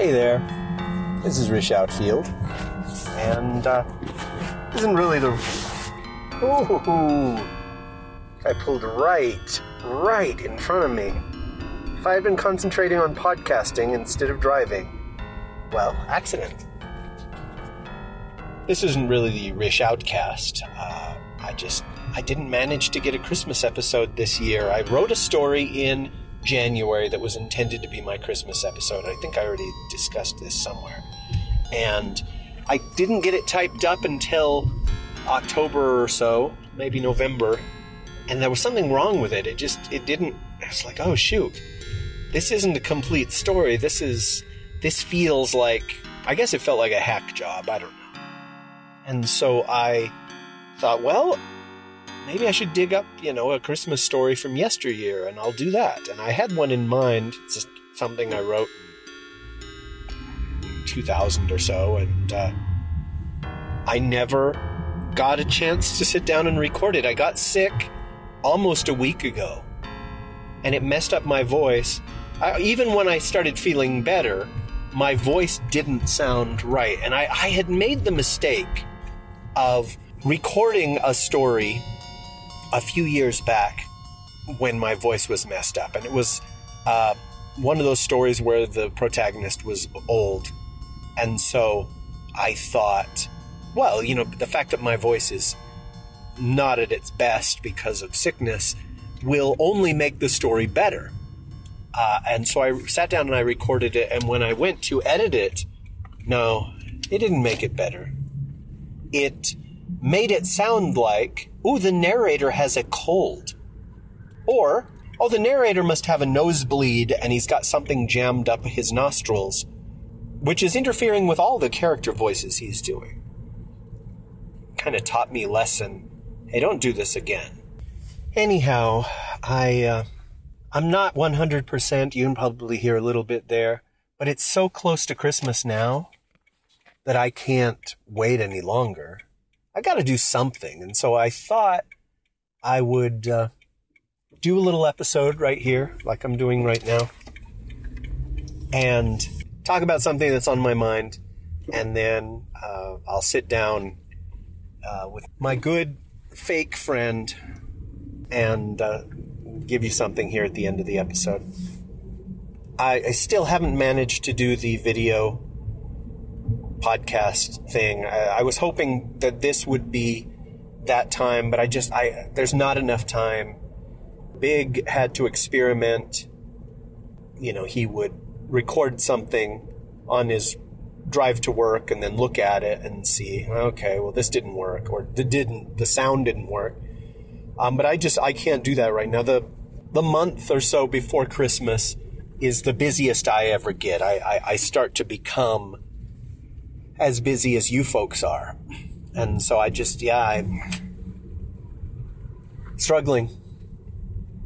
Hey there, this is Rish Outfield, and isn't really the... Ooh, I pulled right in front of me. If I had been concentrating on podcasting instead of driving, well, accident. This isn't really the Rish Outcast. I didn't manage to get a Christmas episode this year. I wrote a story in January that was intended to be my Christmas episode. I think I already discussed this somewhere. And I didn't get it typed up until October or so, maybe November. And there was something wrong with it. I was like, oh shoot, this isn't a complete story. This feels like, I guess it felt like a hack job. I don't know. And so I thought, well, maybe I should dig up, a Christmas story from yesteryear, and I'll do that. And I had one in mind. It's just something I wrote in 2000 or so, and I never got a chance to sit down and record it. I got sick almost a week ago, and it messed up my voice. Even when I started feeling better, my voice didn't sound right. And I had made the mistake of recording a story a few years back when my voice was messed up. And it was one of those stories where the protagonist was old. And so I thought, well, the fact that my voice is not at its best because of sickness will only make the story better. And so I sat down and I recorded it, and when I went to edit it, no, it didn't make it better. It made it sound like, ooh, the narrator has a cold. Or, oh, the narrator must have a nosebleed and he's got something jammed up his nostrils, which is interfering with all the character voices he's doing. Kind of taught me a lesson. Hey, don't do this again. Anyhow, I'm not 100%, you can probably hear a little bit there, but it's so close to Christmas now that I can't wait any longer. I got to do something, and so I thought I would do a little episode right here, like I'm doing right now, and talk about something that's on my mind, and then I'll sit down with my good fake friend and... give you something here at the end of the episode. I still haven't managed to do the video podcast thing. I was hoping that this would be that time, but I there's not enough time. Big had to experiment. He would record something on his drive to work and then look at it and see, okay, well, this didn't work, or the sound didn't work. But I can't do that right now. The month or so before Christmas is the busiest I ever get. I start to become as busy as you folks are. And so I'm struggling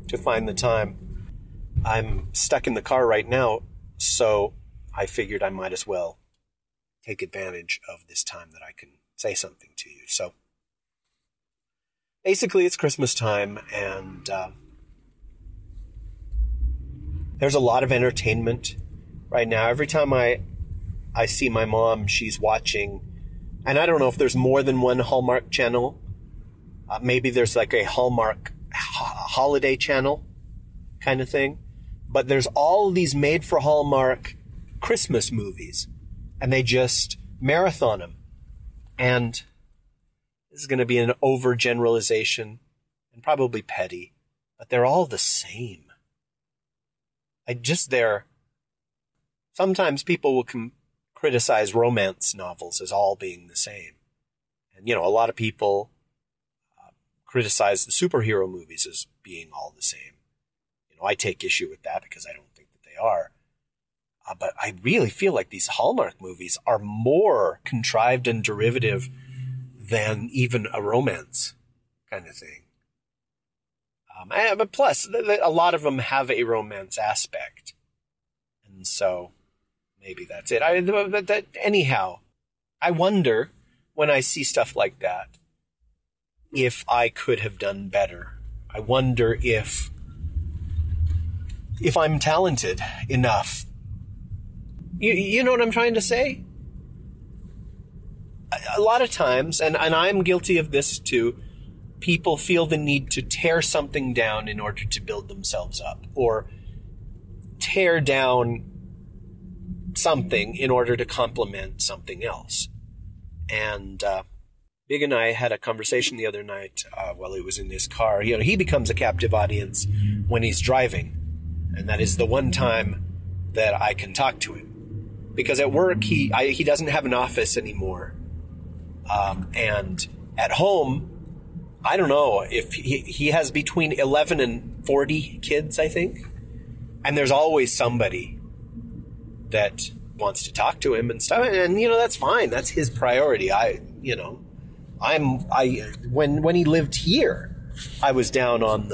to find the time. I'm stuck in the car right now, so I figured I might as well take advantage of this time that I can say something to you. So basically, it's Christmas time, and there's a lot of entertainment right now. Every time I see my mom, she's watching, and I don't know if there's more than one Hallmark channel. Maybe there's like a Hallmark holiday channel kind of thing. But there's all these made-for-Hallmark Christmas movies, and they just marathon them. And... this is going to be an overgeneralization and probably petty, but they're all the same. Sometimes people will criticize romance novels as all being the same. And, a lot of people criticize the superhero movies as being all the same. I take issue with that because I don't think that they are. But I really feel like these Hallmark movies are more contrived and derivative than even a romance kind of thing. But plus, a lot of them have a romance aspect. And so maybe that's it. Anyhow, I wonder when I see stuff like that if I could have done better. I wonder if I'm talented enough You know what I'm trying to say? A lot of times, and I'm guilty of this too, people feel the need to tear something down in order to build themselves up, or tear down something in order to complement something else. And Big and I had a conversation the other night while he was in his car. You know, he becomes a captive audience when he's driving, and that is the one time that I can talk to him. Because at work, he doesn't have an office anymore. And at home, I don't know if he has between 11 and 40 kids, I think. And there's always somebody that wants to talk to him and stuff. And, you know, that's fine. That's his priority. When he lived here, I was down on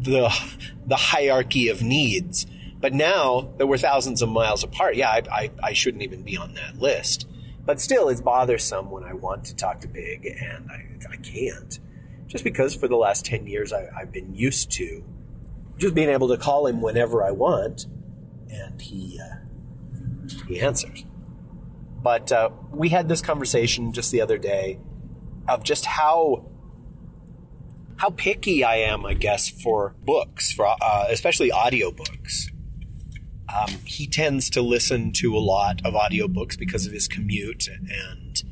the hierarchy of needs. But now that we're thousands of miles apart, yeah, I shouldn't even be on that list. But still, it's bothersome when I want to talk to Big and I can't. Just because for the last 10 years I've been used to just being able to call him whenever I want, and he answers. But we had this conversation just the other day of just how picky I am, I guess, for books, for especially audiobooks. He tends to listen to a lot of audiobooks because of his commute, and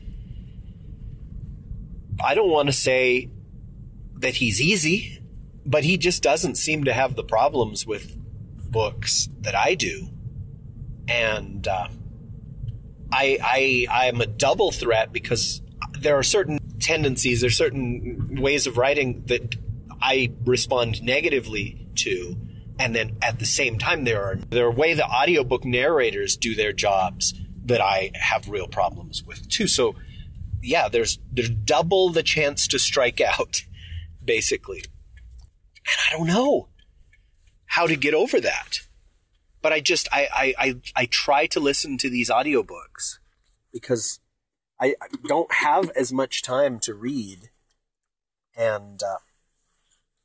I don't want to say that he's easy, but he just doesn't seem to have the problems with books that I do. And I'm a double threat because there are certain tendencies, there are certain ways of writing that I respond negatively to. And then at the same time, there are way the audiobook narrators do their jobs that I have real problems with too. So yeah, there's double the chance to strike out, basically. And I don't know how to get over that. But I try to listen to these audiobooks because I don't have as much time to read, and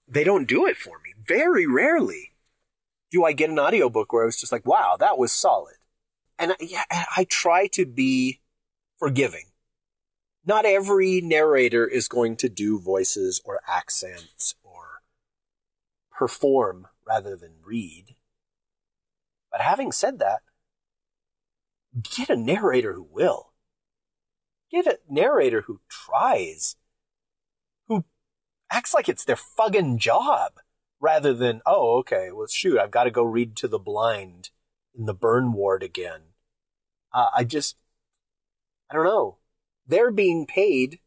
they don't do it for me. Very rarely do I get an audiobook where I was just like, wow, that was solid. And I try to be forgiving. Not every narrator is going to do voices or accents or perform rather than read. But having said that, get a narrator who will. Get a narrator who tries, who acts like it's their fucking job, rather than, oh, okay, well, shoot, I've got to go read to the blind in the burn ward again. I don't know. They're being paid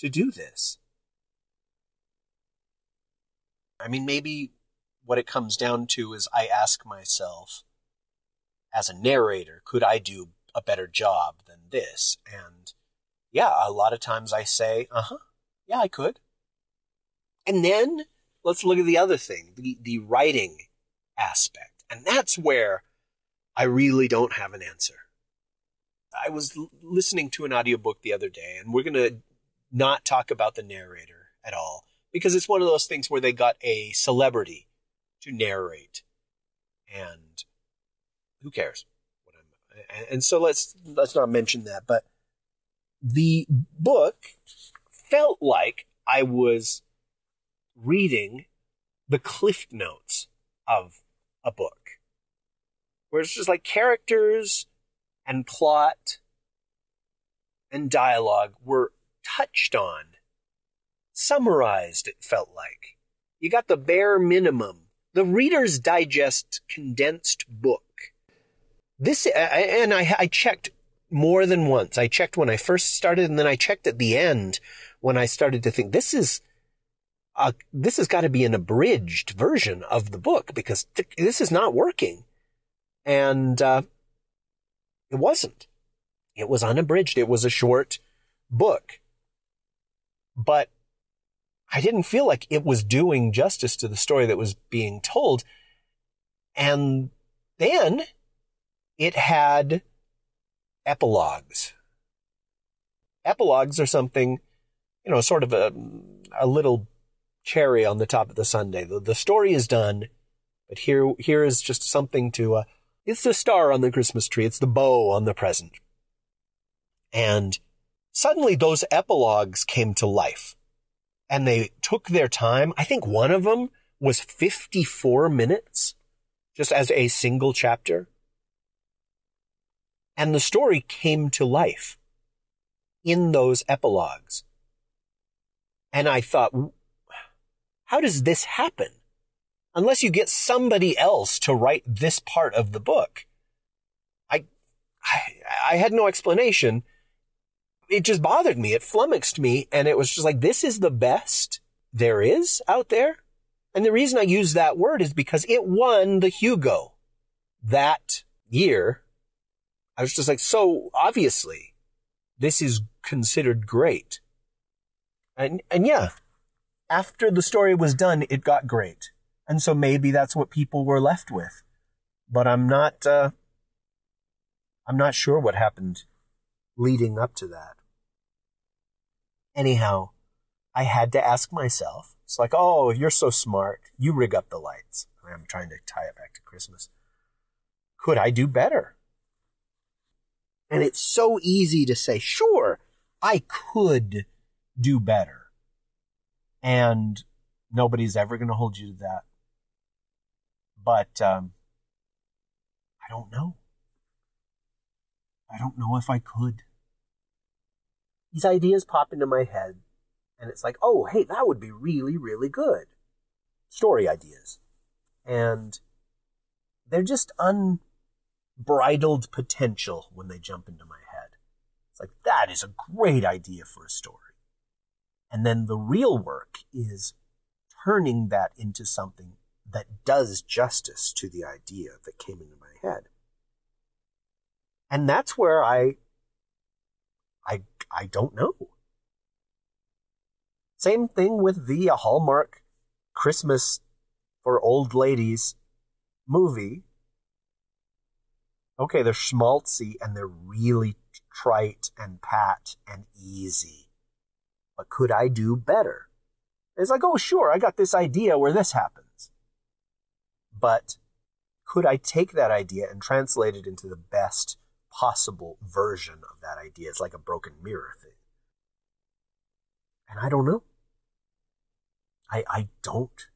to do this. I mean, maybe what it comes down to is I ask myself, as a narrator, could I do a better job than this? And yeah, a lot of times I say, yeah, I could. And then let's look at the other thing, the writing aspect. And that's where I really don't have an answer. I was listening to an audiobook the other day, and we're going to not talk about the narrator at all, because it's one of those things where they got a celebrity to narrate, and who cares? And so let's not mention that. But the book felt like I was reading the cliff notes of a book, where it's just like characters and plot and dialogue were touched on, summarized, it felt like. You got the bare minimum. The Reader's Digest condensed book. This, and I checked more than once. I checked when I first started, and then I checked at the end when I started to think, this has got to be an abridged version of the book, because this is not working. And it wasn't. It was unabridged. It was a short book. But I didn't feel like it was doing justice to the story that was being told. And then it had epilogues. Epilogues are something, you know, sort of a little cherry on the top of the sundae. The story is done, but here is just something to It's the star on the Christmas tree. It's the bow on the present. And suddenly those epilogues came to life, and they took their time. I think one of them was 54 minutes, just as a single chapter. And the story came to life in those epilogues. And I thought, how does this happen? Unless you get somebody else to write this part of the book. I had no explanation. It just bothered me. It flummoxed me. And it was just like, this is the best there is out there. And the reason I use that word is because it won the Hugo that year. I was just like, so obviously this is considered great. And yeah, after the story was done, it got great. And so maybe that's what people were left with. But I'm not sure what happened leading up to that. Anyhow, I had to ask myself, it's like, oh, you're so smart. You rig up the lights. I'm trying to tie it back to Christmas. Could I do better? And it's so easy to say, sure, I could do better. And nobody's ever going to hold you to that. But I don't know. I don't know if I could. These ideas pop into my head, and it's like, oh, hey, that would be really, really good. Story ideas. And they're just unbridled potential when they jump into my head. It's like, that is a great idea for a story. And then the real work is turning that into something that does justice to the idea that came into my head. And that's where I don't know. Same thing with the Hallmark Christmas for Old Ladies movie. Okay, they're schmaltzy and they're really trite and pat and easy. But could I do better? It's like, oh, sure, I got this idea where this happens. But could I take that idea and translate it into the best possible version of that idea? It's like a broken mirror thing. And I don't know. I don't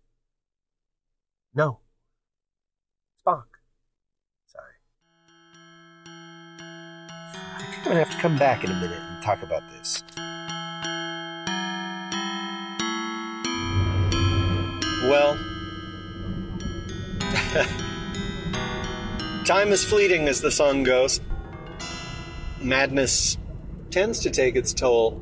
know. Spock. Sorry. I think I'm going to have to come back in a minute and talk about this. Well, time is fleeting, as the song goes. Madness tends to take its toll.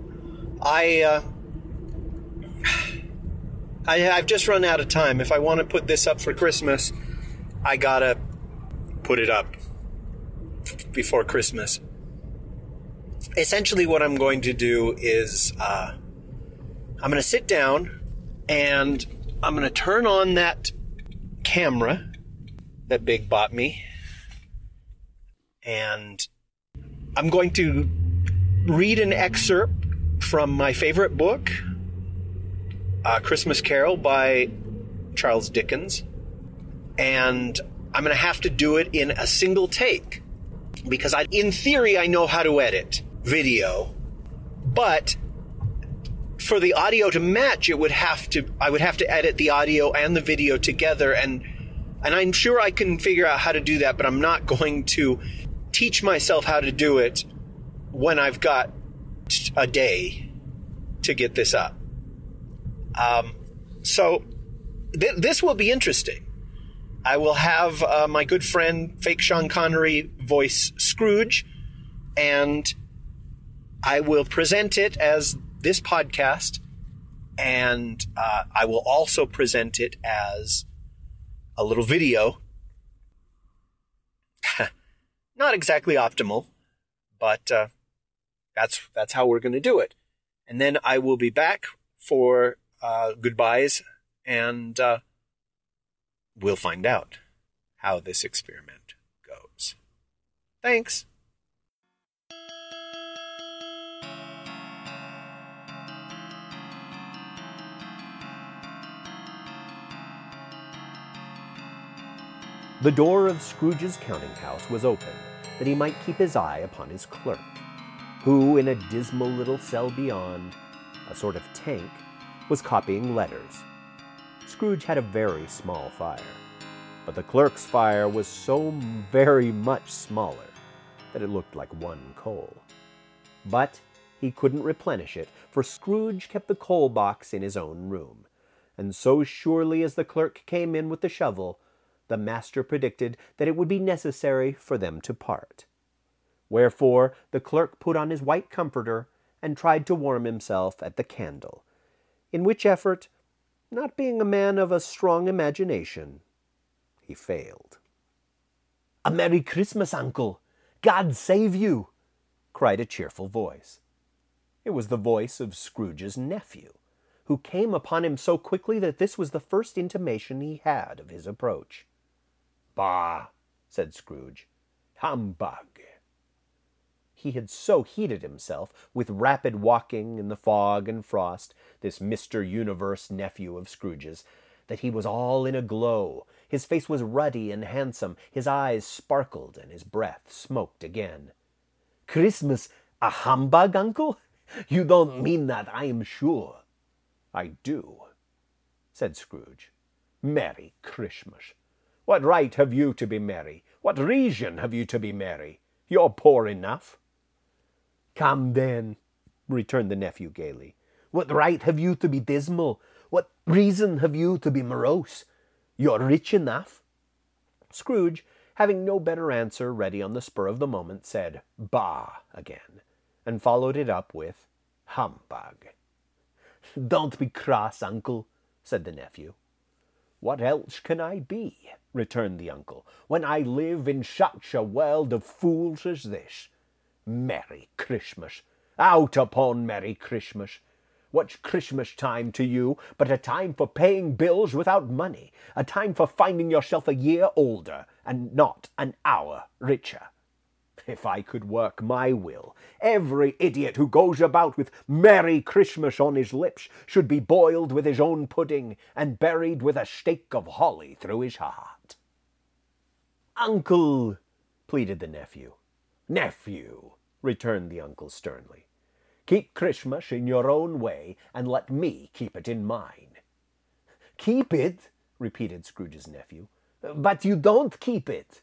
I've just run out of time. If I want to put this up for Christmas, I gotta put it up before Christmas. Essentially, what I'm going to do is I'm going to sit down and I'm going to turn on that camera that Big bought me, and I'm going to read an excerpt from my favorite book, A Christmas Carol by Charles Dickens, and I'm going to have to do it in a single take, because in theory, I know how to edit video, but for the audio to match, I would have to edit the audio and the video together, and I'm sure I can figure out how to do that, but I'm not going to teach myself how to do it when I've got a day to get this up. So this will be interesting. I will have my good friend Fake Sean Connery voice Scrooge, and I will present it as this podcast, and I will also present it as a little video. Not exactly optimal, but that's how we're going to do it. And then I will be back for goodbyes, and we'll find out how this experiment goes. Thanks. The door of Scrooge's counting house was open, that he might keep his eye upon his clerk, who, in a dismal little cell beyond, a sort of tank, was copying letters. Scrooge had a very small fire, but the clerk's fire was so very much smaller that it looked like one coal. But he couldn't replenish it, for Scrooge kept the coal box in his own room, and so surely as the clerk came in with the shovel, the master predicted that it would be necessary for them to part. Wherefore the clerk put on his white comforter and tried to warm himself at the candle, in which effort, not being a man of a strong imagination, he failed. "A Merry Christmas, Uncle! God save you!" cried a cheerful voice. It was the voice of Scrooge's nephew, who came upon him so quickly that this was the first intimation he had of his approach. "Bah!" said Scrooge. "Humbug!" He had so heated himself with rapid walking in the fog and frost, this Mr. Universe nephew of Scrooge's, that he was all in a glow. His face was ruddy and handsome, his eyes sparkled, and his breath smoked again. "Christmas a humbug, Uncle? You don't mean that, I am sure." "I do," said Scrooge. "Merry Christmas! What right have you to be merry? What reason have you to be merry? You're poor enough." "Come, then," returned the nephew gaily. "What right have you to be dismal? What reason have you to be morose? You're rich enough." Scrooge, having no better answer ready on the spur of the moment, said "Bah!" again, and followed it up with "Humbug!" "Don't be cross, Uncle," said the nephew. "What else can I be?" returned the uncle, "when I live in such a world of fools as this? Merry Christmas! Out upon Merry Christmas! What's Christmas time to you but a time for paying bills without money, a time for finding yourself a year older and not an hour richer? If I could work my will, every idiot who goes about with Merry Christmas on his lips should be boiled with his own pudding and buried with a stake of holly through his heart." "Uncle," pleaded the nephew. "Nephew," returned the uncle sternly, "keep Christmas in your own way, and let me keep it in mine." "Keep it?" repeated Scrooge's nephew. "But you don't keep it."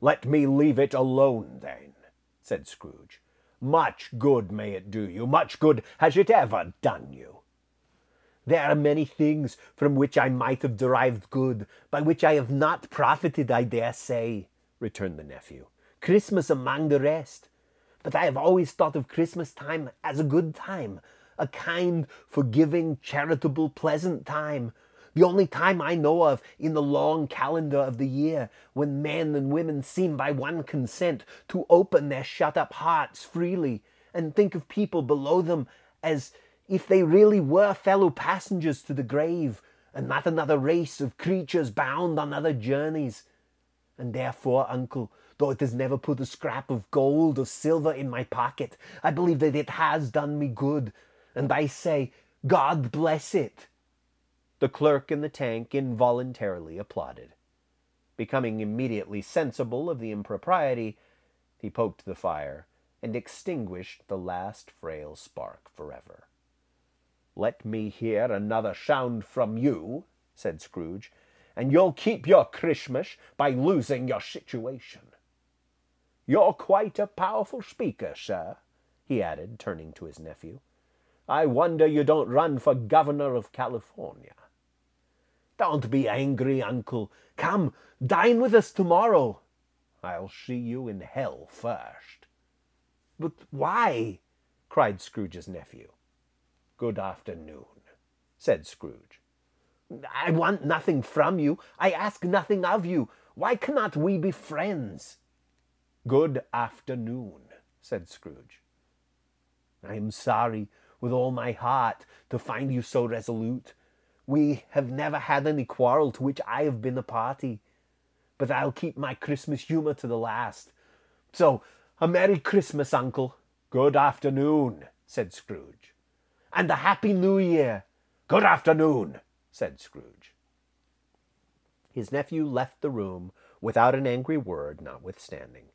"Let me leave it alone, then," said Scrooge. "Much good may it do you, much good has it ever done you." "There are many things from which I might have derived good, by which I have not profited, I dare say," returned the nephew. "Christmas among the rest. But I have always thought of Christmas time as a good time, a kind, forgiving, charitable, pleasant time. The only time I know of in the long calendar of the year when men and women seem by one consent to open their shut-up hearts freely and think of people below them as if they really were fellow passengers to the grave and not another race of creatures bound on other journeys. And therefore, Uncle, though it has never put a scrap of gold or silver in my pocket, I believe that it has done me good, and I say, God bless it." The clerk in the tank involuntarily applauded. Becoming immediately sensible of the impropriety, he poked the fire and extinguished the last frail spark forever. "Let me hear another sound from you," said Scrooge, "and you'll keep your Christmas by losing your situation. You're quite a powerful speaker, sir," he added, turning to his nephew. "I wonder you don't run for governor of California." "Don't be angry, Uncle. Come, dine with us tomorrow." "I'll see you in hell first." "But why?" cried Scrooge's nephew. "Good afternoon," said Scrooge. "I want nothing from you. I ask nothing of you. Why cannot we be friends?" "Good afternoon," said Scrooge. "I am sorry, with all my heart, to find you so resolute. We have never had any quarrel to which I have been a party, but I'll keep my Christmas humor to the last. So, a Merry Christmas, Uncle." "Good afternoon," said Scrooge. "And a Happy New Year." "Good afternoon," said Scrooge. His nephew left the room without an angry word, notwithstanding.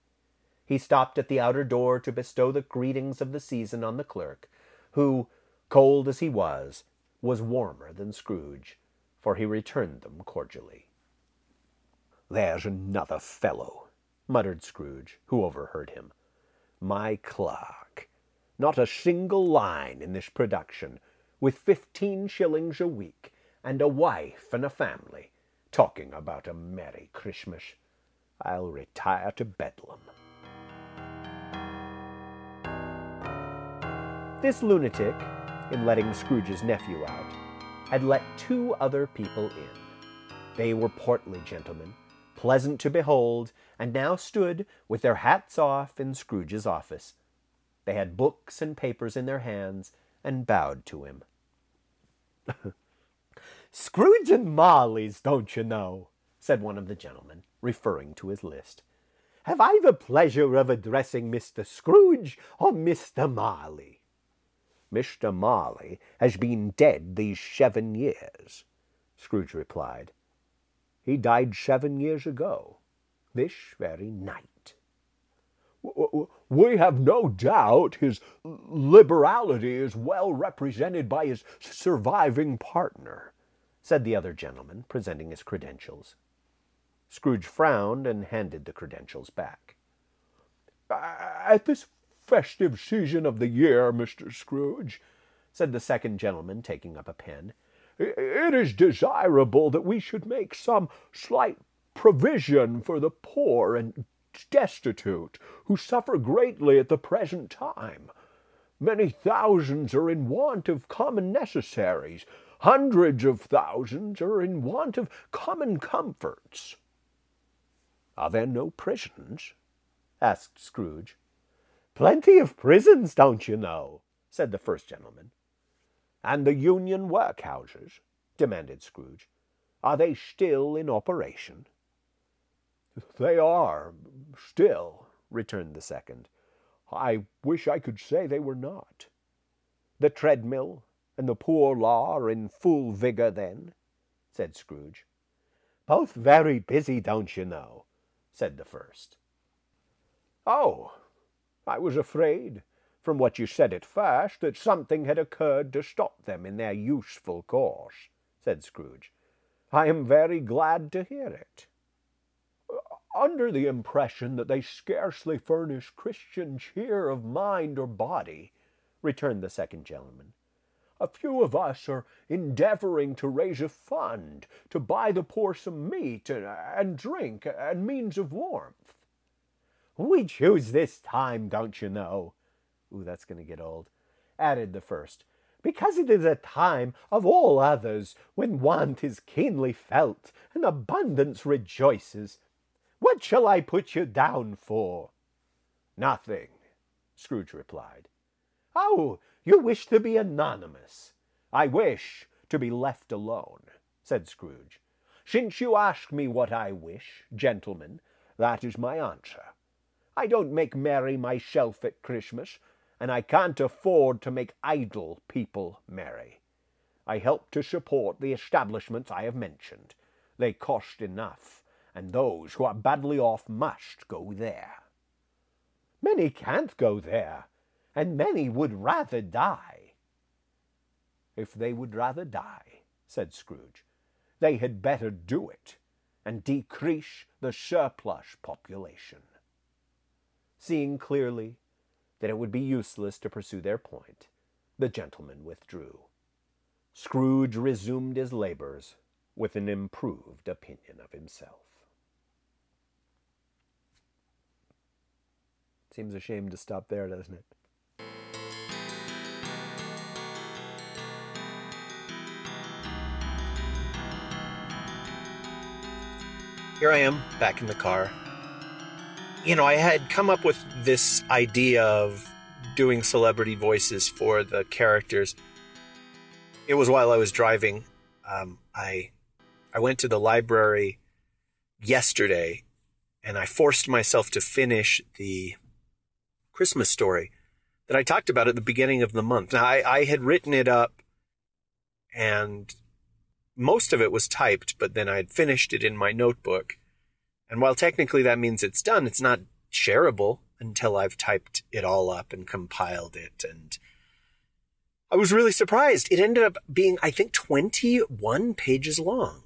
He stopped at the outer door to bestow the greetings of the season on the clerk, who, cold as he was warmer than Scrooge, for he returned them cordially. "There's another fellow," muttered Scrooge, who overheard him. "My clerk. Not a single line in this production, with 15 shillings a week, and a wife and a family, talking about a Merry Christmas. I'll retire to Bedlam." This lunatic, in letting Scrooge's nephew out, had let two other people in. They were portly gentlemen, pleasant to behold, and now stood with their hats off in Scrooge's office. They had books and papers in their hands, and bowed to him. "Scrooge and Marley's, don't you know?" said one of the gentlemen, referring to his list. "Have I the pleasure of addressing Mr. Scrooge or Mr. Marley?" "Mr. Marley has been dead these 7 years," Scrooge replied. "He died 7 years ago, this very night." "We have no doubt his liberality is well represented by his surviving partner," said the other gentleman, presenting his credentials. Scrooge frowned and handed the credentials back. "At this festive season of the year, Mr. Scrooge," said the second gentleman, taking up a pen, "it is desirable that we should make some slight provision for the poor and destitute, who suffer greatly at the present time. Many thousands are in want of common necessaries. Hundreds of thousands are in want of common comforts." "Are there no prisons?" asked Scrooge. "Plenty of prisons, don't you know?" said the first gentleman. "And the union workhouses?" demanded Scrooge. "Are they still in operation?" "They are, still," returned the second. "I wish I could say they were not." "The treadmill and the poor law are in full vigour, then?" said Scrooge. "Both very busy, don't you know?" said the first. "Oh! I was afraid, from what you said at first, that something had occurred to stop them in their useful course," said Scrooge. "I am very glad to hear it." "Under the impression that they scarcely furnish Christian cheer of mind or body," returned the second gentleman, "a few of us are endeavouring to raise a fund to buy the poor some meat and drink and means of warmth." "We choose this time, don't you know?" "Ooh, that's going to get old," added the first, "because it is a time of all others when want is keenly felt and abundance rejoices. What shall I put you down for?" "Nothing," Scrooge replied. "Oh, you wish to be anonymous." "I wish to be left alone," said Scrooge. "Since you ask me what I wish, gentlemen, that is my answer. I don't make merry myself at Christmas, and I can't afford to make idle people merry. I help to support the establishments I have mentioned. They cost enough, and those who are badly off must go there." "Many can't go there, and many would rather die." "If they would rather die," said Scrooge, "they had better do it, and decrease the surplus population." Seeing clearly that it would be useless to pursue their point, the gentleman withdrew. Scrooge resumed his labours with an improved opinion of himself. Seems a shame to stop there, doesn't it? Here I am, back in the car. You know, I had come up with this idea of doing celebrity voices for the characters. It was while I was driving. I went to the library yesterday, and I forced myself to finish the Christmas story that I talked about at the beginning of the month. Now, I had written it up, and Most of it was typed, but then I had finished it in my notebook. And while technically that means it's done, it's not shareable until I've typed it all up and compiled it. And I was really surprised. It ended up being, I think, 21 pages long,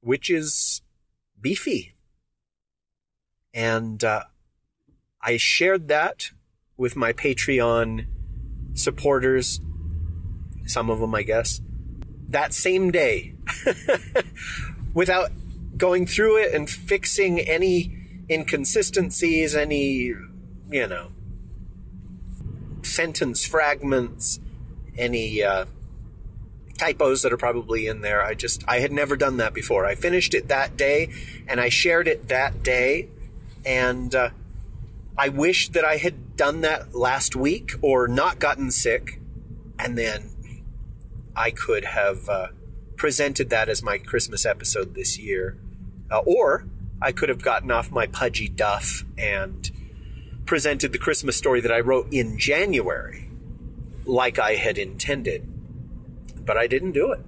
which is beefy. And I shared that with my Patreon supporters, some of them, I guess, that same day without going through it and fixing any inconsistencies, any, you know, sentence fragments, any typos that are probably in there. I had never done that before. I finished it that day and I shared it that day. And I wish that I had done that last week or not gotten sick. And then I could have presented that as my Christmas episode this year. Or I could have gotten off my pudgy duff and presented the Christmas story that I wrote in January like I had intended. But I didn't do it.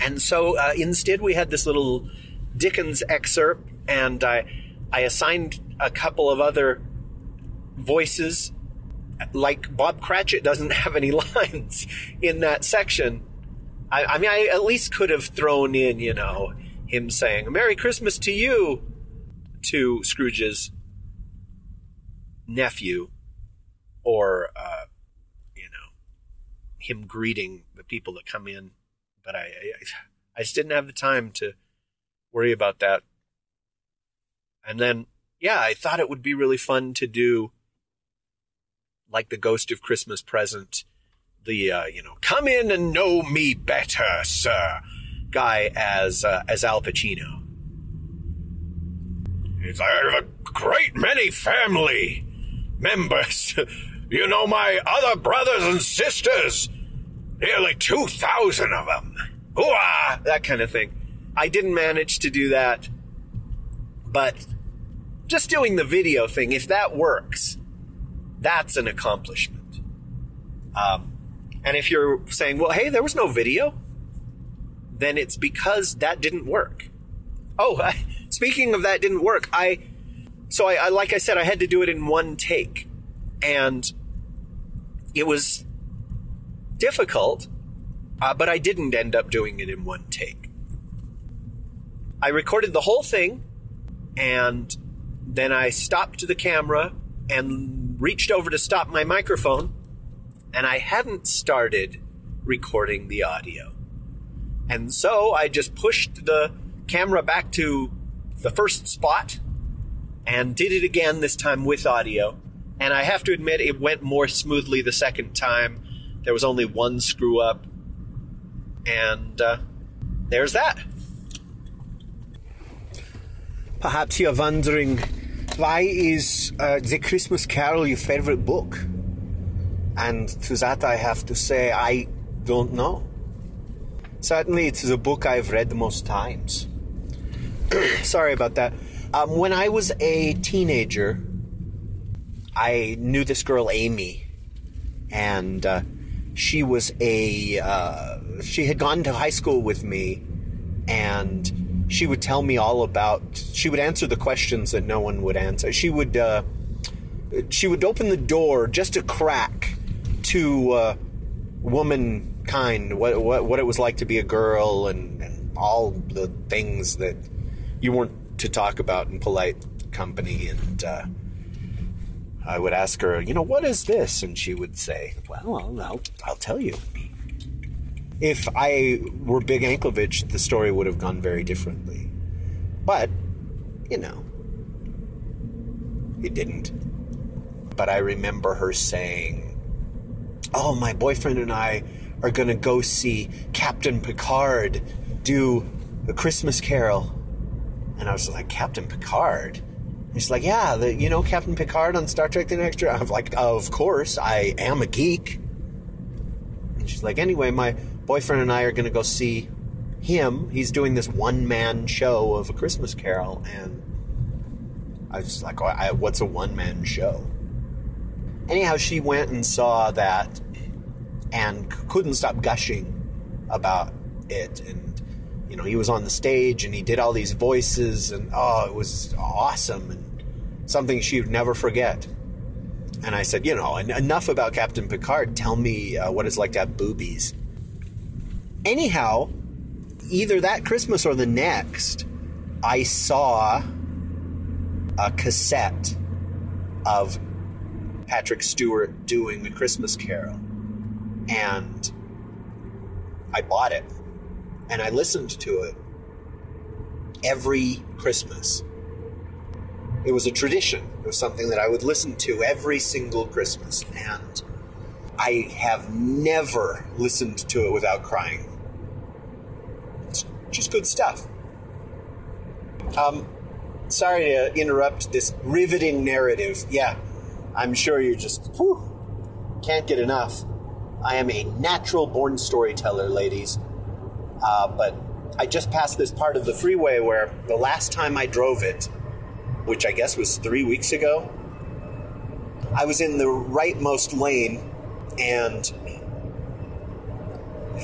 And so instead we had this little Dickens excerpt, and I assigned a couple of other voices. Like, Bob Cratchit doesn't have any lines in that section. I mean, I at least could have thrown in, you know, him saying, "Merry Christmas to you," to Scrooge's nephew, or, you know, him greeting the people that come in. But I just didn't have the time to worry about that. And then, yeah, I thought it would be really fun to do like the Ghost of Christmas Present, the, you know, "Come in and know me better, sir" guy as Al Pacino. "He's, I have a great many family members. You know, my other brothers and sisters, nearly 2,000 of them. Hooah!" That kind of thing. I didn't manage to do that, but just doing the video thing, if that works, that's an accomplishment. And if you're saying, well, hey, there was no video, then it's because that didn't work. Oh, speaking of that didn't work, I like I said, I had to do it in one take. And it was difficult, but I didn't end up doing it in one take. I recorded the whole thing, and then I stopped the camera and reached over to stop my microphone, and I hadn't started recording the audio. And so I just pushed the camera back to the first spot and did it again, this time with audio. And I have to admit, it went more smoothly the second time. There was only one screw up. And there's that. Perhaps you're wondering, why is The Christmas Carol your favorite book? And to that I have to say, I don't know. Certainly it's the book I've read the most times. Sorry about that. When I was a teenager, I knew this girl, Amy. And she was she had gone to high school with me, and she would tell me all about, she would answer the questions that no one would answer. She would open the door just a crack to womankind, what it was like to be a girl, and all the things that you weren't to talk about in polite company. And I would ask her, you know, what is this? And she would say, well, I'll tell you. If I were Big Anklevich, the story would have gone very differently. But, you know, it didn't. But I remember her saying, "Oh, my boyfriend and I are going to go see Captain Picard do A Christmas Carol." And I was like, "Captain Picard?" And she's like, "Yeah, you know Captain Picard on Star Trek The Next Generation?" I'm like, "Of course, I am a geek." And she's like, "Anyway, my boyfriend and I are going to go see him. He's doing this one-man show of A Christmas Carol." And I was just like, what's a one-man show? Anyhow, she went and saw that and couldn't stop gushing about it. And, you know, he was on the stage and he did all these voices, and, oh, it was awesome and something she would never forget. And I said, you know, enough about Captain Picard. Tell me what it's like to have boobies. Anyhow, either that Christmas or the next, I saw a cassette of Patrick Stewart doing A Christmas Carol. And I bought it. And I listened to it every Christmas. It was a tradition. It was something that I would listen to every single Christmas. And I have never listened to it without crying. It's just good stuff. Sorry to interrupt this riveting narrative. Yeah, I'm sure you just can't get enough. I am a natural-born storyteller, ladies. But I just passed this part of the freeway where the last time I drove it, which I guess was 3 weeks ago, I was in the rightmost lane, and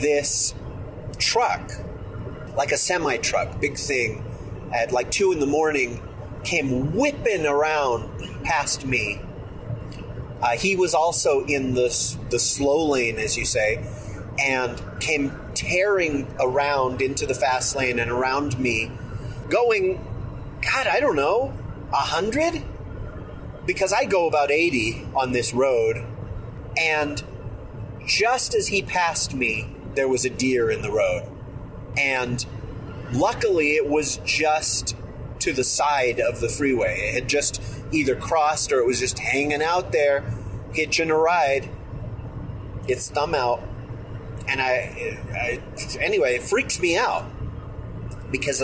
this truck, like a semi-truck, big thing, at like 2 a.m, came whipping around past me. He was also in the slow lane, as you say, and came tearing around into the fast lane and around me, going, God, I don't know, 100? Because I go about 80 on this road, and just as he passed me, there was a deer in the road. And luckily, it was just to the side of the freeway. It had just either crossed or it was just hanging out there, hitching a ride, its thumb out. And anyway, it freaks me out because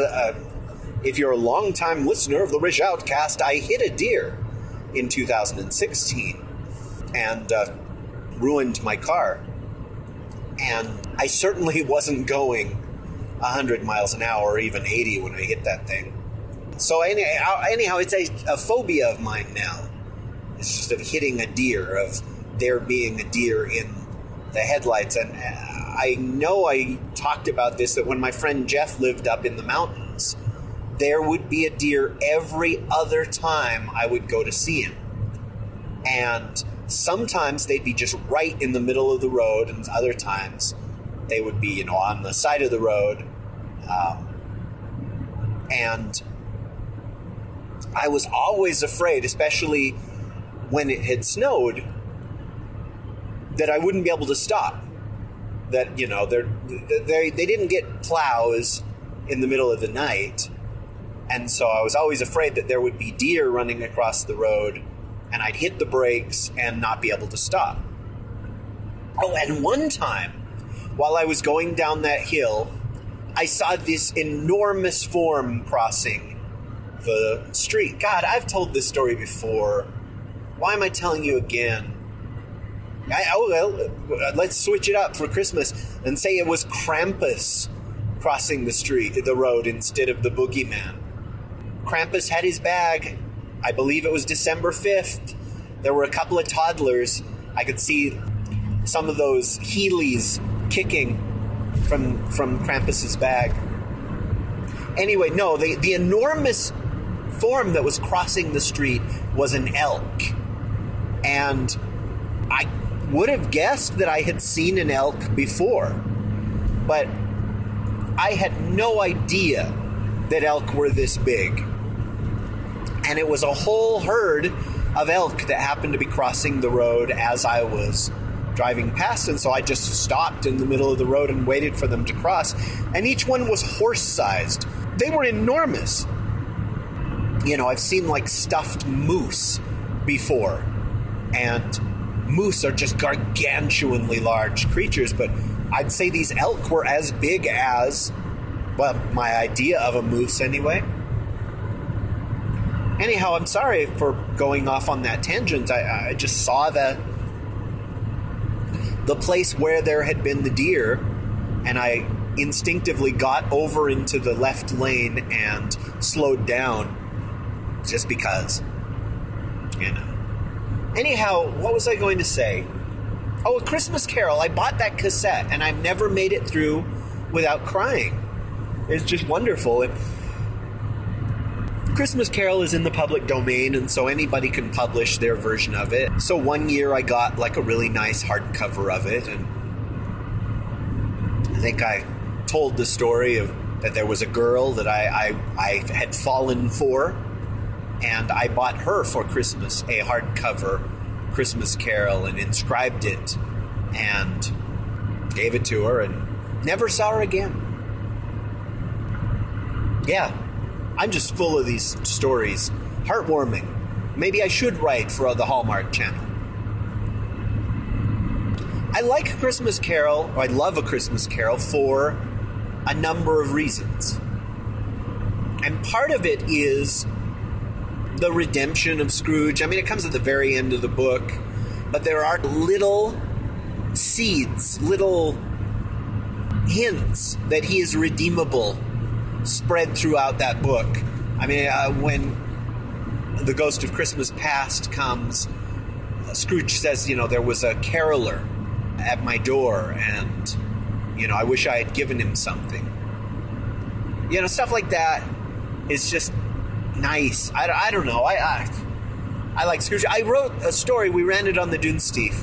if you're a longtime listener of the Rish Outcast, I hit a deer in 2016 and ruined my car. And I certainly wasn't going 100 miles an hour or even 80 when I hit that thing. So anyhow, it's a phobia of mine now. It's just of hitting a deer, of there being a deer in the headlights. And I know I talked about this, that when my friend Jeff lived up in the mountains, there would be a deer every other time I would go to see him. And sometimes they'd be just right in the middle of the road, and other times they would be, you know, on the side of the road. And I was always afraid, especially when it had snowed, that I wouldn't be able to stop. That, you know, they didn't get plows in the middle of the night. And so I was always afraid that there would be deer running across the road and I'd hit the brakes and not be able to stop. Oh, and one time, while I was going down that hill, I saw this enormous form crossing the street. God, I've told this story before. Why am I telling you again? Well, let's switch it up for Christmas and say it was Krampus crossing the road instead of the boogeyman. Krampus had his bag. I believe it was December 5th. There were a couple of toddlers. I could see some of those Heelys kicking from Krampus's bag. Anyway, no, the enormous form that was crossing the street was an elk. And I would have guessed that I had seen an elk before, but I had no idea that elk were this big. And it was a whole herd of elk that happened to be crossing the road as I was driving past, and so I just stopped in the middle of the road and waited for them to cross, and each one was horse-sized. They were enormous. You know, I've seen, like, stuffed moose before, and moose are just gargantuanly large creatures, but I'd say these elk were as big as, well, my idea of a moose anyway. Anyhow, I'm sorry for going off on that tangent. I just saw the place where there had been the deer, and I instinctively got over into the left lane and slowed down just because, you know. Anyhow, what was I going to say? Oh, A Christmas Carol. I bought that cassette, and I've never made it through without crying. It's just wonderful. And Christmas Carol is in the public domain, and so anybody can publish their version of it. So one year I got like a really nice hardcover of it, and I think I told the story of that there was a girl that I had fallen for, and I bought her for Christmas a hardcover Christmas Carol and inscribed it and gave it to her and never saw her again. Yeah, I'm just full of these stories. Heartwarming. Maybe I should write for the Hallmark Channel. I like Christmas Carol, or I love A Christmas Carol, for a number of reasons. And part of it is the redemption of Scrooge. I mean, it comes at the very end of the book, but there are little seeds, little hints that he is redeemable spread throughout that book. I mean, when the Ghost of Christmas Past comes, Scrooge says, you know, there was a caroler at my door, and, you know, I wish I had given him something. You know, stuff like that is just nice. I don't know. I like Scrooge. I wrote a story, we ran it on the Dunesteef,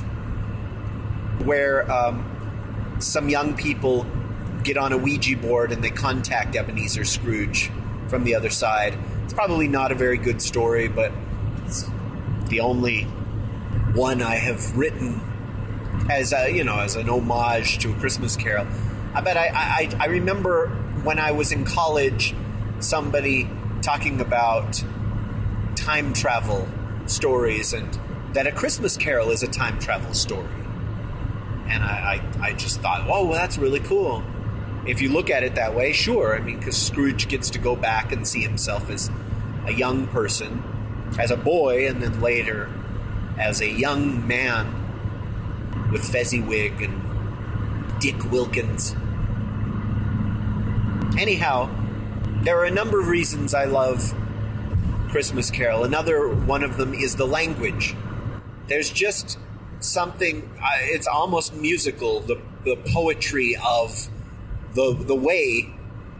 where some young people get on a Ouija board and they contact Ebenezer Scrooge from the other side. It's probably not a very good story, but it's the only one I have written as a, you know, as an homage to A Christmas Carol. But I remember when I was in college, somebody talking about time travel stories, and that A Christmas Carol is a time travel story. And I just thought, oh, well, that's really cool. If you look at it that way, sure. I mean, because Scrooge gets to go back and see himself as a young person, as a boy, and then later as a young man with Fezziwig and Dick Wilkins. Anyhow, there are a number of reasons I love Christmas Carol. Another one of them is the language. There's just something, it's almost musical, the poetry of the way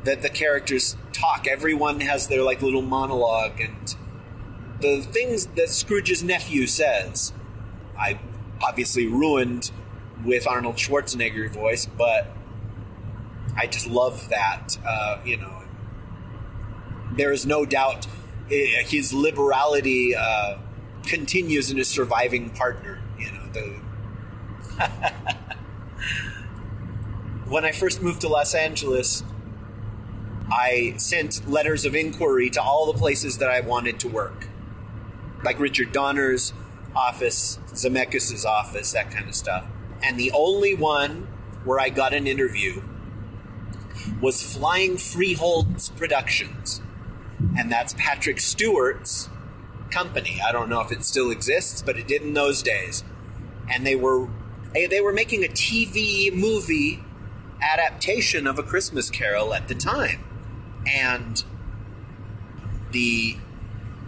that the characters talk. Everyone has their like little monologue, and the things that Scrooge's nephew says, I obviously ruined with Arnold Schwarzenegger's voice, but I just love that. You know, there is no doubt his liberality continues in his surviving partner. You know, when I first moved to Los Angeles, I sent letters of inquiry to all the places that I wanted to work, like Richard Donner's office, Zemeckis' office, that kind of stuff. And the only one where I got an interview was Flying Freeholds Productions. And that's Patrick Stewart's company. I don't know if it still exists, but it did in those days. And they were making a TV movie adaptation of A Christmas Carol at the time. And the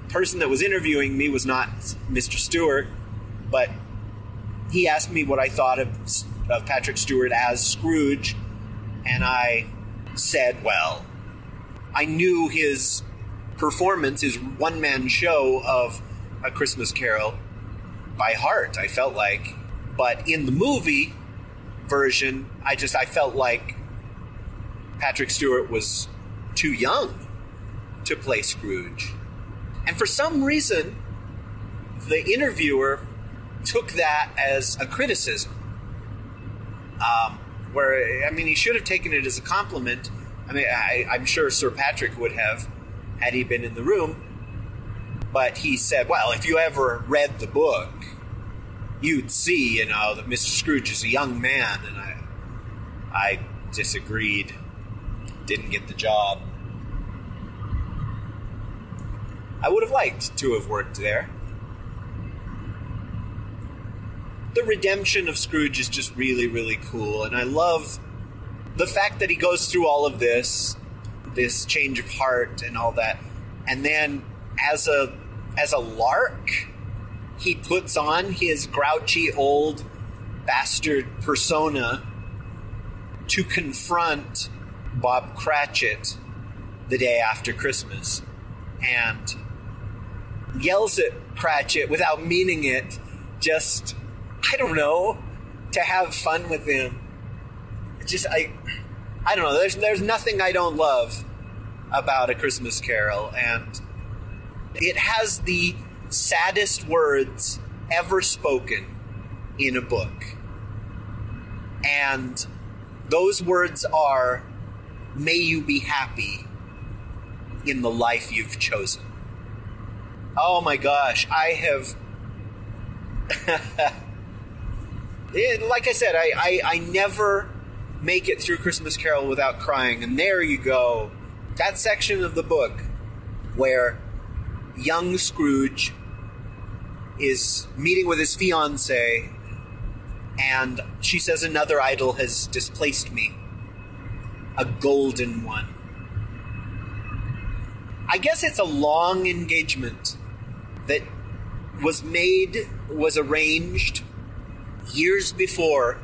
person that was interviewing me was not Mr. Stewart, but he asked me what I thought of Patrick Stewart as Scrooge, and I said, well, I knew his performance, his one-man show of A Christmas Carol, by heart, I felt like. But in the movie version, I felt like Patrick Stewart was too young to play Scrooge. And for some reason, the interviewer took that as a criticism. Where, I mean, he should have taken it as a compliment. I mean, I'm sure Sir Patrick would have, had he been in the room. But he said, well, if you ever read the book, you'd see, you know, that Mr. Scrooge is a young man. And I disagreed. Didn't get the job. I would have liked to have worked there. The redemption of Scrooge is just really, really cool. And I love the fact that he goes through all of this change of heart and all that. And then as a lark, he puts on his grouchy old bastard persona to confront Bob Cratchit the day after Christmas and yells at Cratchit without meaning it, just, I don't know, to have fun with him. Just, I don't know, there's nothing I don't love about A Christmas Carol, and it has the saddest words ever spoken in a book. And those words are, may you be happy in the life you've chosen. Oh my gosh, I have... like I said, I never make it through Christmas Carol without crying. And there you go. That section of the book where young Scrooge is meeting with his fiancée and she says, another idol has displaced me. A golden one. I guess it's a long engagement that was arranged years before,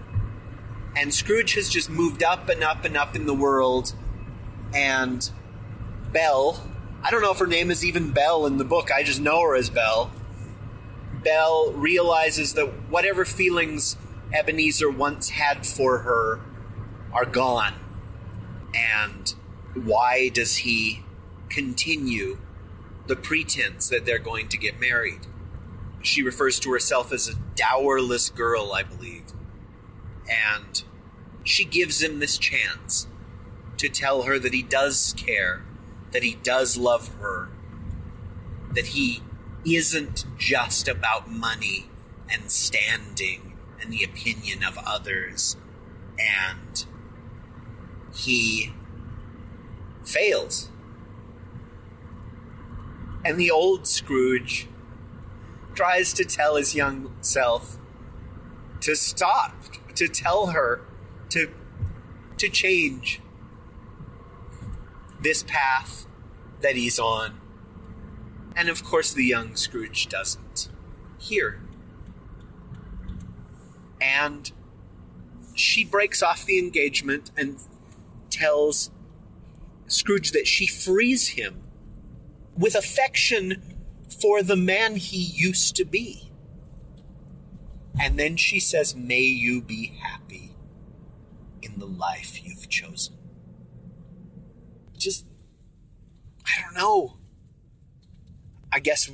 and Scrooge has just moved up and up and up in the world, and Belle, I don't know if her name is even Belle in the book, I just know her as Belle. Belle realizes that whatever feelings Ebenezer once had for her are gone, and why does he continue the pretense that they're going to get married? She refers to herself as a dowerless girl, I believe. And she gives him this chance to tell her that he does care, that he does love her, that he isn't just about money and standing and the opinion of others. And he fails. And the old Scrooge tries to tell his young self to stop, to tell her to change this path that he's on. And of course the young Scrooge doesn't hear. And she breaks off the engagement and tells Scrooge that she frees him with affection for the man he used to be. And then she says, may you be happy in the life you've chosen. Just, I don't know. I guess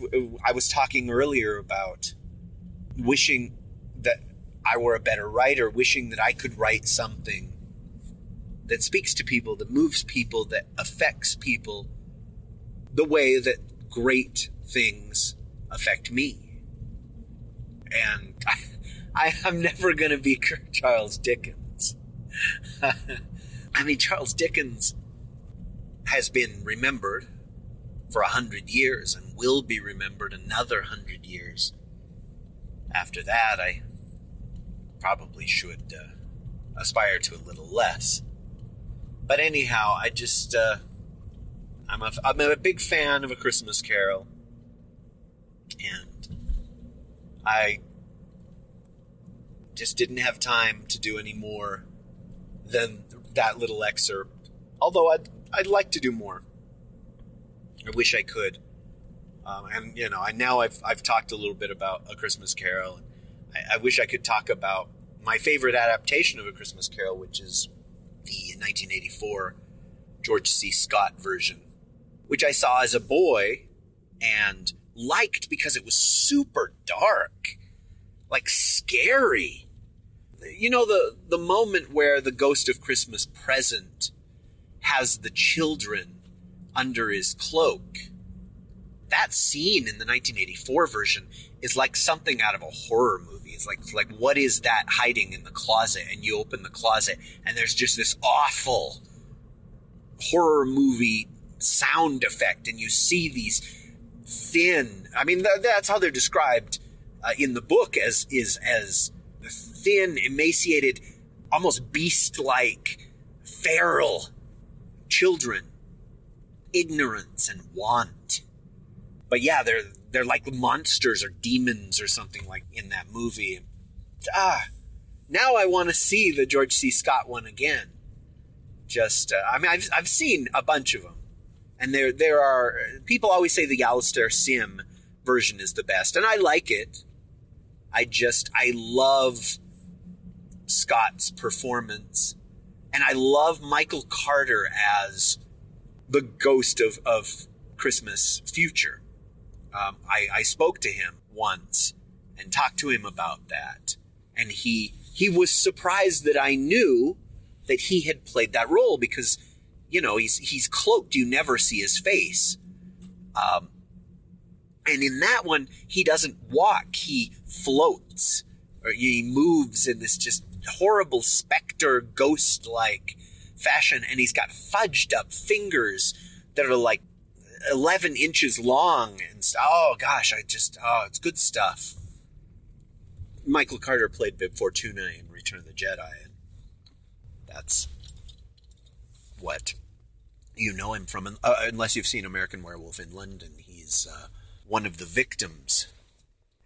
I was talking earlier about wishing that I were a better writer, wishing that I could write something that speaks to people, that moves people, that affects people the way that great things affect me. And I'm never going to be Charles Dickens. I mean, Charles Dickens has been remembered for 100 years and will be remembered another 100 years. After that, I probably should aspire to a little less. But anyhow, I just... I'm a big fan of A Christmas Carol. And I just didn't have time to do any more than that little excerpt. Although I'd like to do more. I wish I could. And you know, I've talked a little bit about A Christmas Carol. I wish I could talk about my favorite adaptation of A Christmas Carol, which is the 1984 George C. Scott version, which I saw as a boy and liked because it was super dark, like scary. You know, the moment where the Ghost of Christmas Present has the children under his cloak, that scene in the 1984 version is like something out of a horror movie. It's like what is that hiding in the closet? And you open the closet and there's just this awful horror movie sound effect, and you see these thin, I mean, that's how they're described in the book, as thin, emaciated, almost beast-like, feral children, ignorance and want. But yeah, they're like monsters or demons or something like in that movie. Now I want to see the George C. Scott one again. just I mean, I've seen a bunch of them, and there are people always say the Alastair Sim version is the best, and I like it. I love Scott's performance, and I love Michael Carter as the ghost of Christmas future. I spoke to him once and talked to him about that, and he was surprised that I knew that he had played that role, because, you know, he's cloaked. You never see his face. And in that one, he doesn't walk. He floats, or he moves in this just horrible specter ghost-like fashion. And he's got fudged up fingers that are like 11 inches long. And oh, gosh, it's good stuff. Michael Carter played Bib Fortuna in Return of the Jedi. And that's what you know him from. Unless you've seen American Werewolf in London, he's... one of the victims,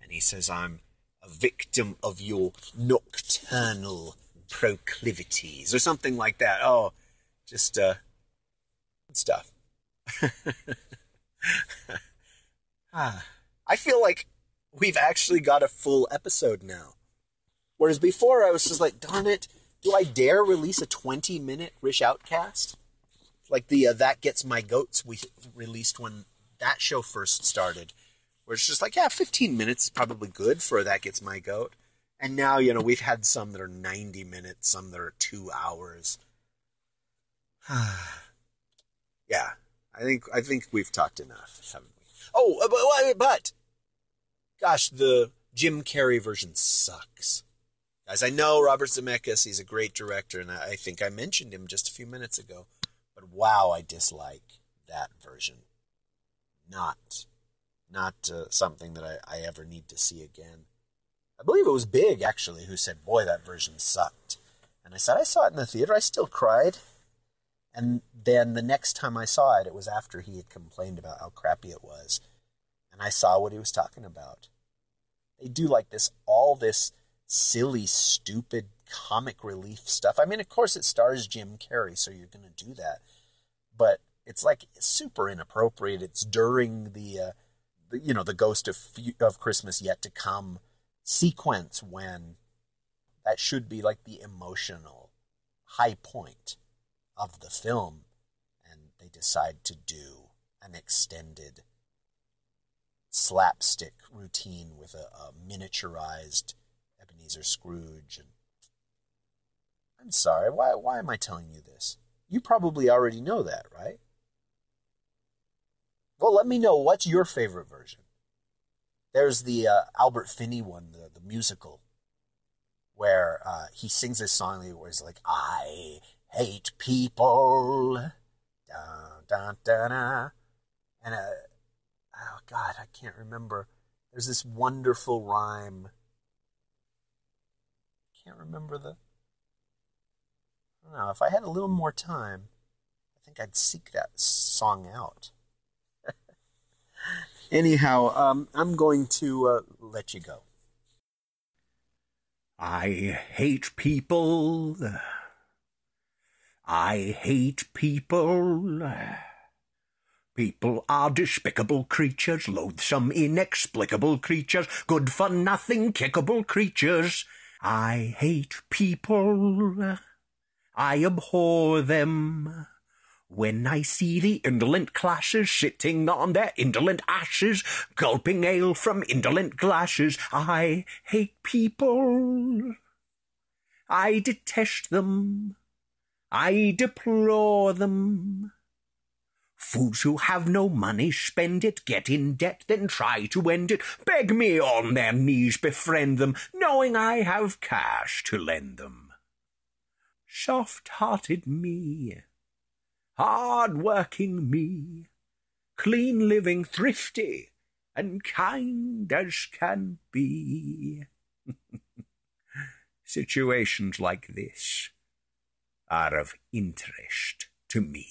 and he says, I'm a victim of your nocturnal proclivities, or something like that. Oh, just good stuff. I feel like we've actually got a full episode now, whereas before I was just like, darn it, do I dare release a 20-minute Rish Outcast like the That Gets My Goats we released when that show first started, where it's just like, yeah, 15 minutes is probably good for That Gets My Goat. And now, you know, we've had some that are 90 minutes, some that are 2 hours. Yeah, I think we've talked enough, haven't we? Oh, but gosh, the Jim Carrey version sucks. As I know, Robert Zemeckis, he's a great director, and I think I mentioned him just a few minutes ago. But wow, I dislike that version. Not something that I ever need to see again. I believe it was Big, actually, who said, boy, that version sucked. And I said, I saw it in the theater. I still cried. And then the next time I saw it, it was after he had complained about how crappy it was. And I saw what he was talking about. They do like this, all this silly, stupid comic relief stuff. I mean, of course, it stars Jim Carrey, so you're going to do that. But it's like super inappropriate. It's during the Ghost of Christmas Yet to Come sequence, when that should be like the emotional high point of the film, and they decide to do an extended slapstick routine with a miniaturized Ebenezer Scrooge. And I'm sorry, why am I telling you this? You probably already know that, right? Well, let me know, what's your favorite version? There's the Albert Finney one, the musical, where he sings this song where he's like, I hate people. Dun, dun, dun, dun. And, oh, God, I can't remember. There's this wonderful rhyme. Can't remember I don't know. If I had a little more time, I think I'd seek that song out. Anyhow, I'm going to let you go. I hate people. I hate people. People are despicable creatures, loathsome, inexplicable creatures, good for nothing, kickable creatures. I hate people. I abhor them. When I see the indolent classes sitting on their indolent ashes, gulping ale from indolent glasses, I hate people. I detest them. I deplore them. Fools who have no money spend it, get in debt, then try to end it, beg me on their knees, befriend them, knowing I have cash to lend them. Soft-hearted me, hard-working me, clean-living, thrifty, and kind as can be. Situations like this are of interest to me.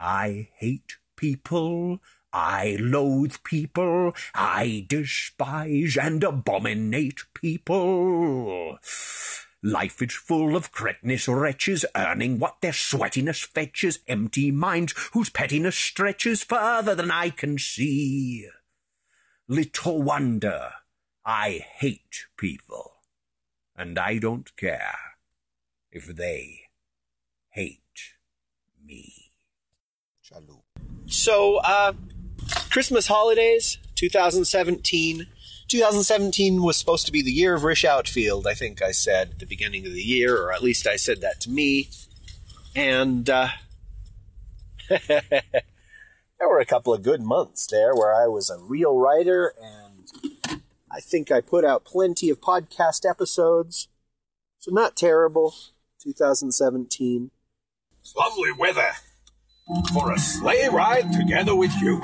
I hate people. I loathe people, I despise and abominate people. Life is full of cretinous wretches, earning what their sweatiness fetches, empty minds whose pettiness stretches further than I can see. Little wonder I hate people, and I don't care if they hate me. So, Christmas holidays, 2017. 2017 was supposed to be the year of Rish Outfield, I think I said at the beginning of the year, or at least I said that to me. And there were a couple of good months there where I was a real writer, and I think I put out plenty of podcast episodes. So not terrible, 2017. Lovely weather for a sleigh ride together with you.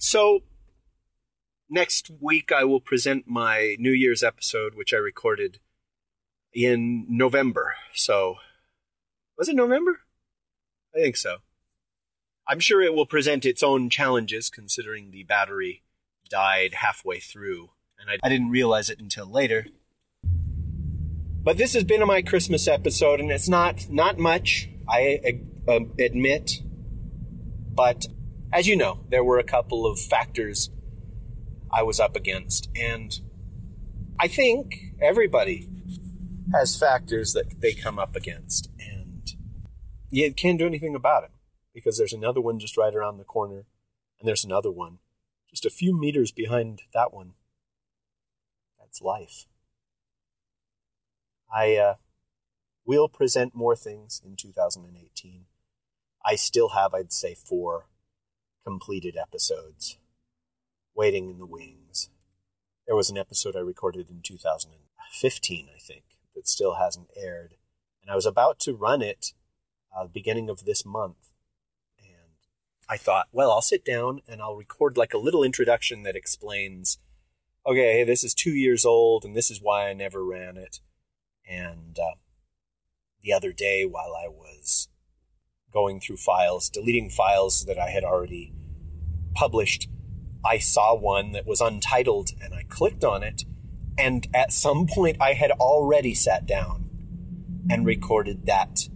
So, next week I will present my New Year's episode, which I recorded in November. So, was it November? I think so. I'm sure it will present its own challenges, considering the battery died halfway through, and I didn't realize it until later. But this has been my Christmas episode, and it's not much, I admit, but... as you know, there were a couple of factors I was up against, and I think everybody has factors that they come up against, and you can't do anything about it, because there's another one just right around the corner, and there's another one just a few meters behind that one. That's life. I will present more things in 2018. I still have, I'd say, 4 completed episodes waiting in the wings. There was an episode I recorded in 2015, I think, that still hasn't aired, and I was about to run it the beginning of this month, and I thought, well, I'll sit down and I'll record like a little introduction that explains, okay, this is 2 years old and this is why I never ran it. And the other day, while I was going through files, deleting files that I had already published, I saw one that was untitled, and I clicked on it, and at some point I had already sat down and recorded that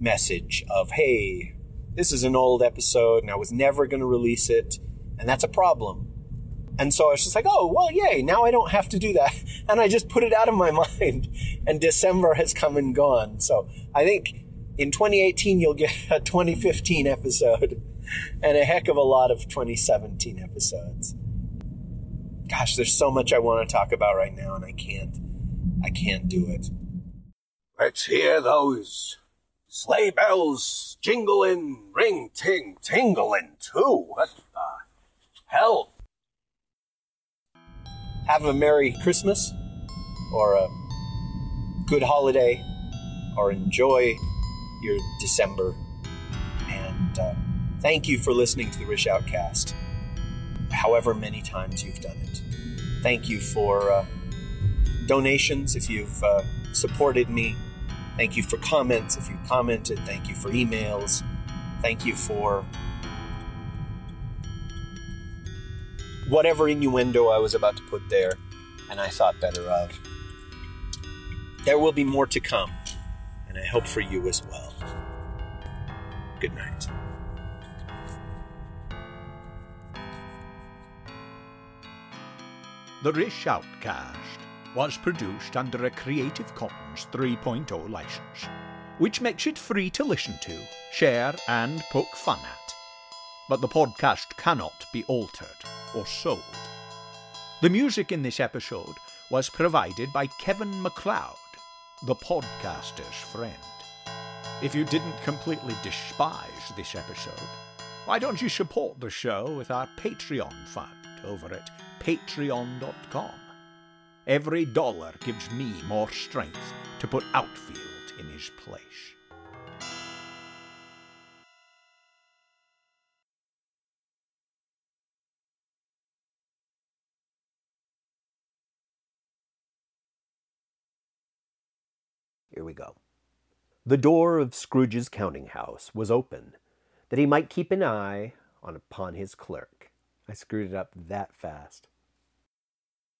message of, hey, this is an old episode, and I was never going to release it, and that's a problem. And so I was just like, oh, well, yay, now I don't have to do that. And I just put it out of my mind, and December has come and gone. So I think... in 2018, you'll get a 2015 episode and a heck of a lot of 2017 episodes. Gosh, there's so much I want to talk about right now, and I can't do it. Let's hear those sleigh bells jingling, ring-ting-tingling too. What the hell? Have a Merry Christmas, or a good holiday, or enjoy your December, and thank you for listening to the Rish Outcast, however many times you've done it. Thank you for donations if you've supported me. Thank you for comments if you commented. Thank you for emails. Thank you for whatever innuendo I was about to put there and I thought better of. There will be more to come, and I hope for you as well. Good night. The Rish Outcast was produced under a Creative Commons 3.0 license, which makes it free to listen to, share, and poke fun at. But the podcast cannot be altered or sold. The music in this episode was provided by Kevin MacLeod, the podcaster's friend. If you didn't completely despise this episode, why don't you support the show with our Patreon fund over at patreon.com? Every dollar gives me more strength to put Outfield in his place. Here we go. The door of Scrooge's counting house was open, that he might keep an eye upon his clerk. I screwed it up that fast.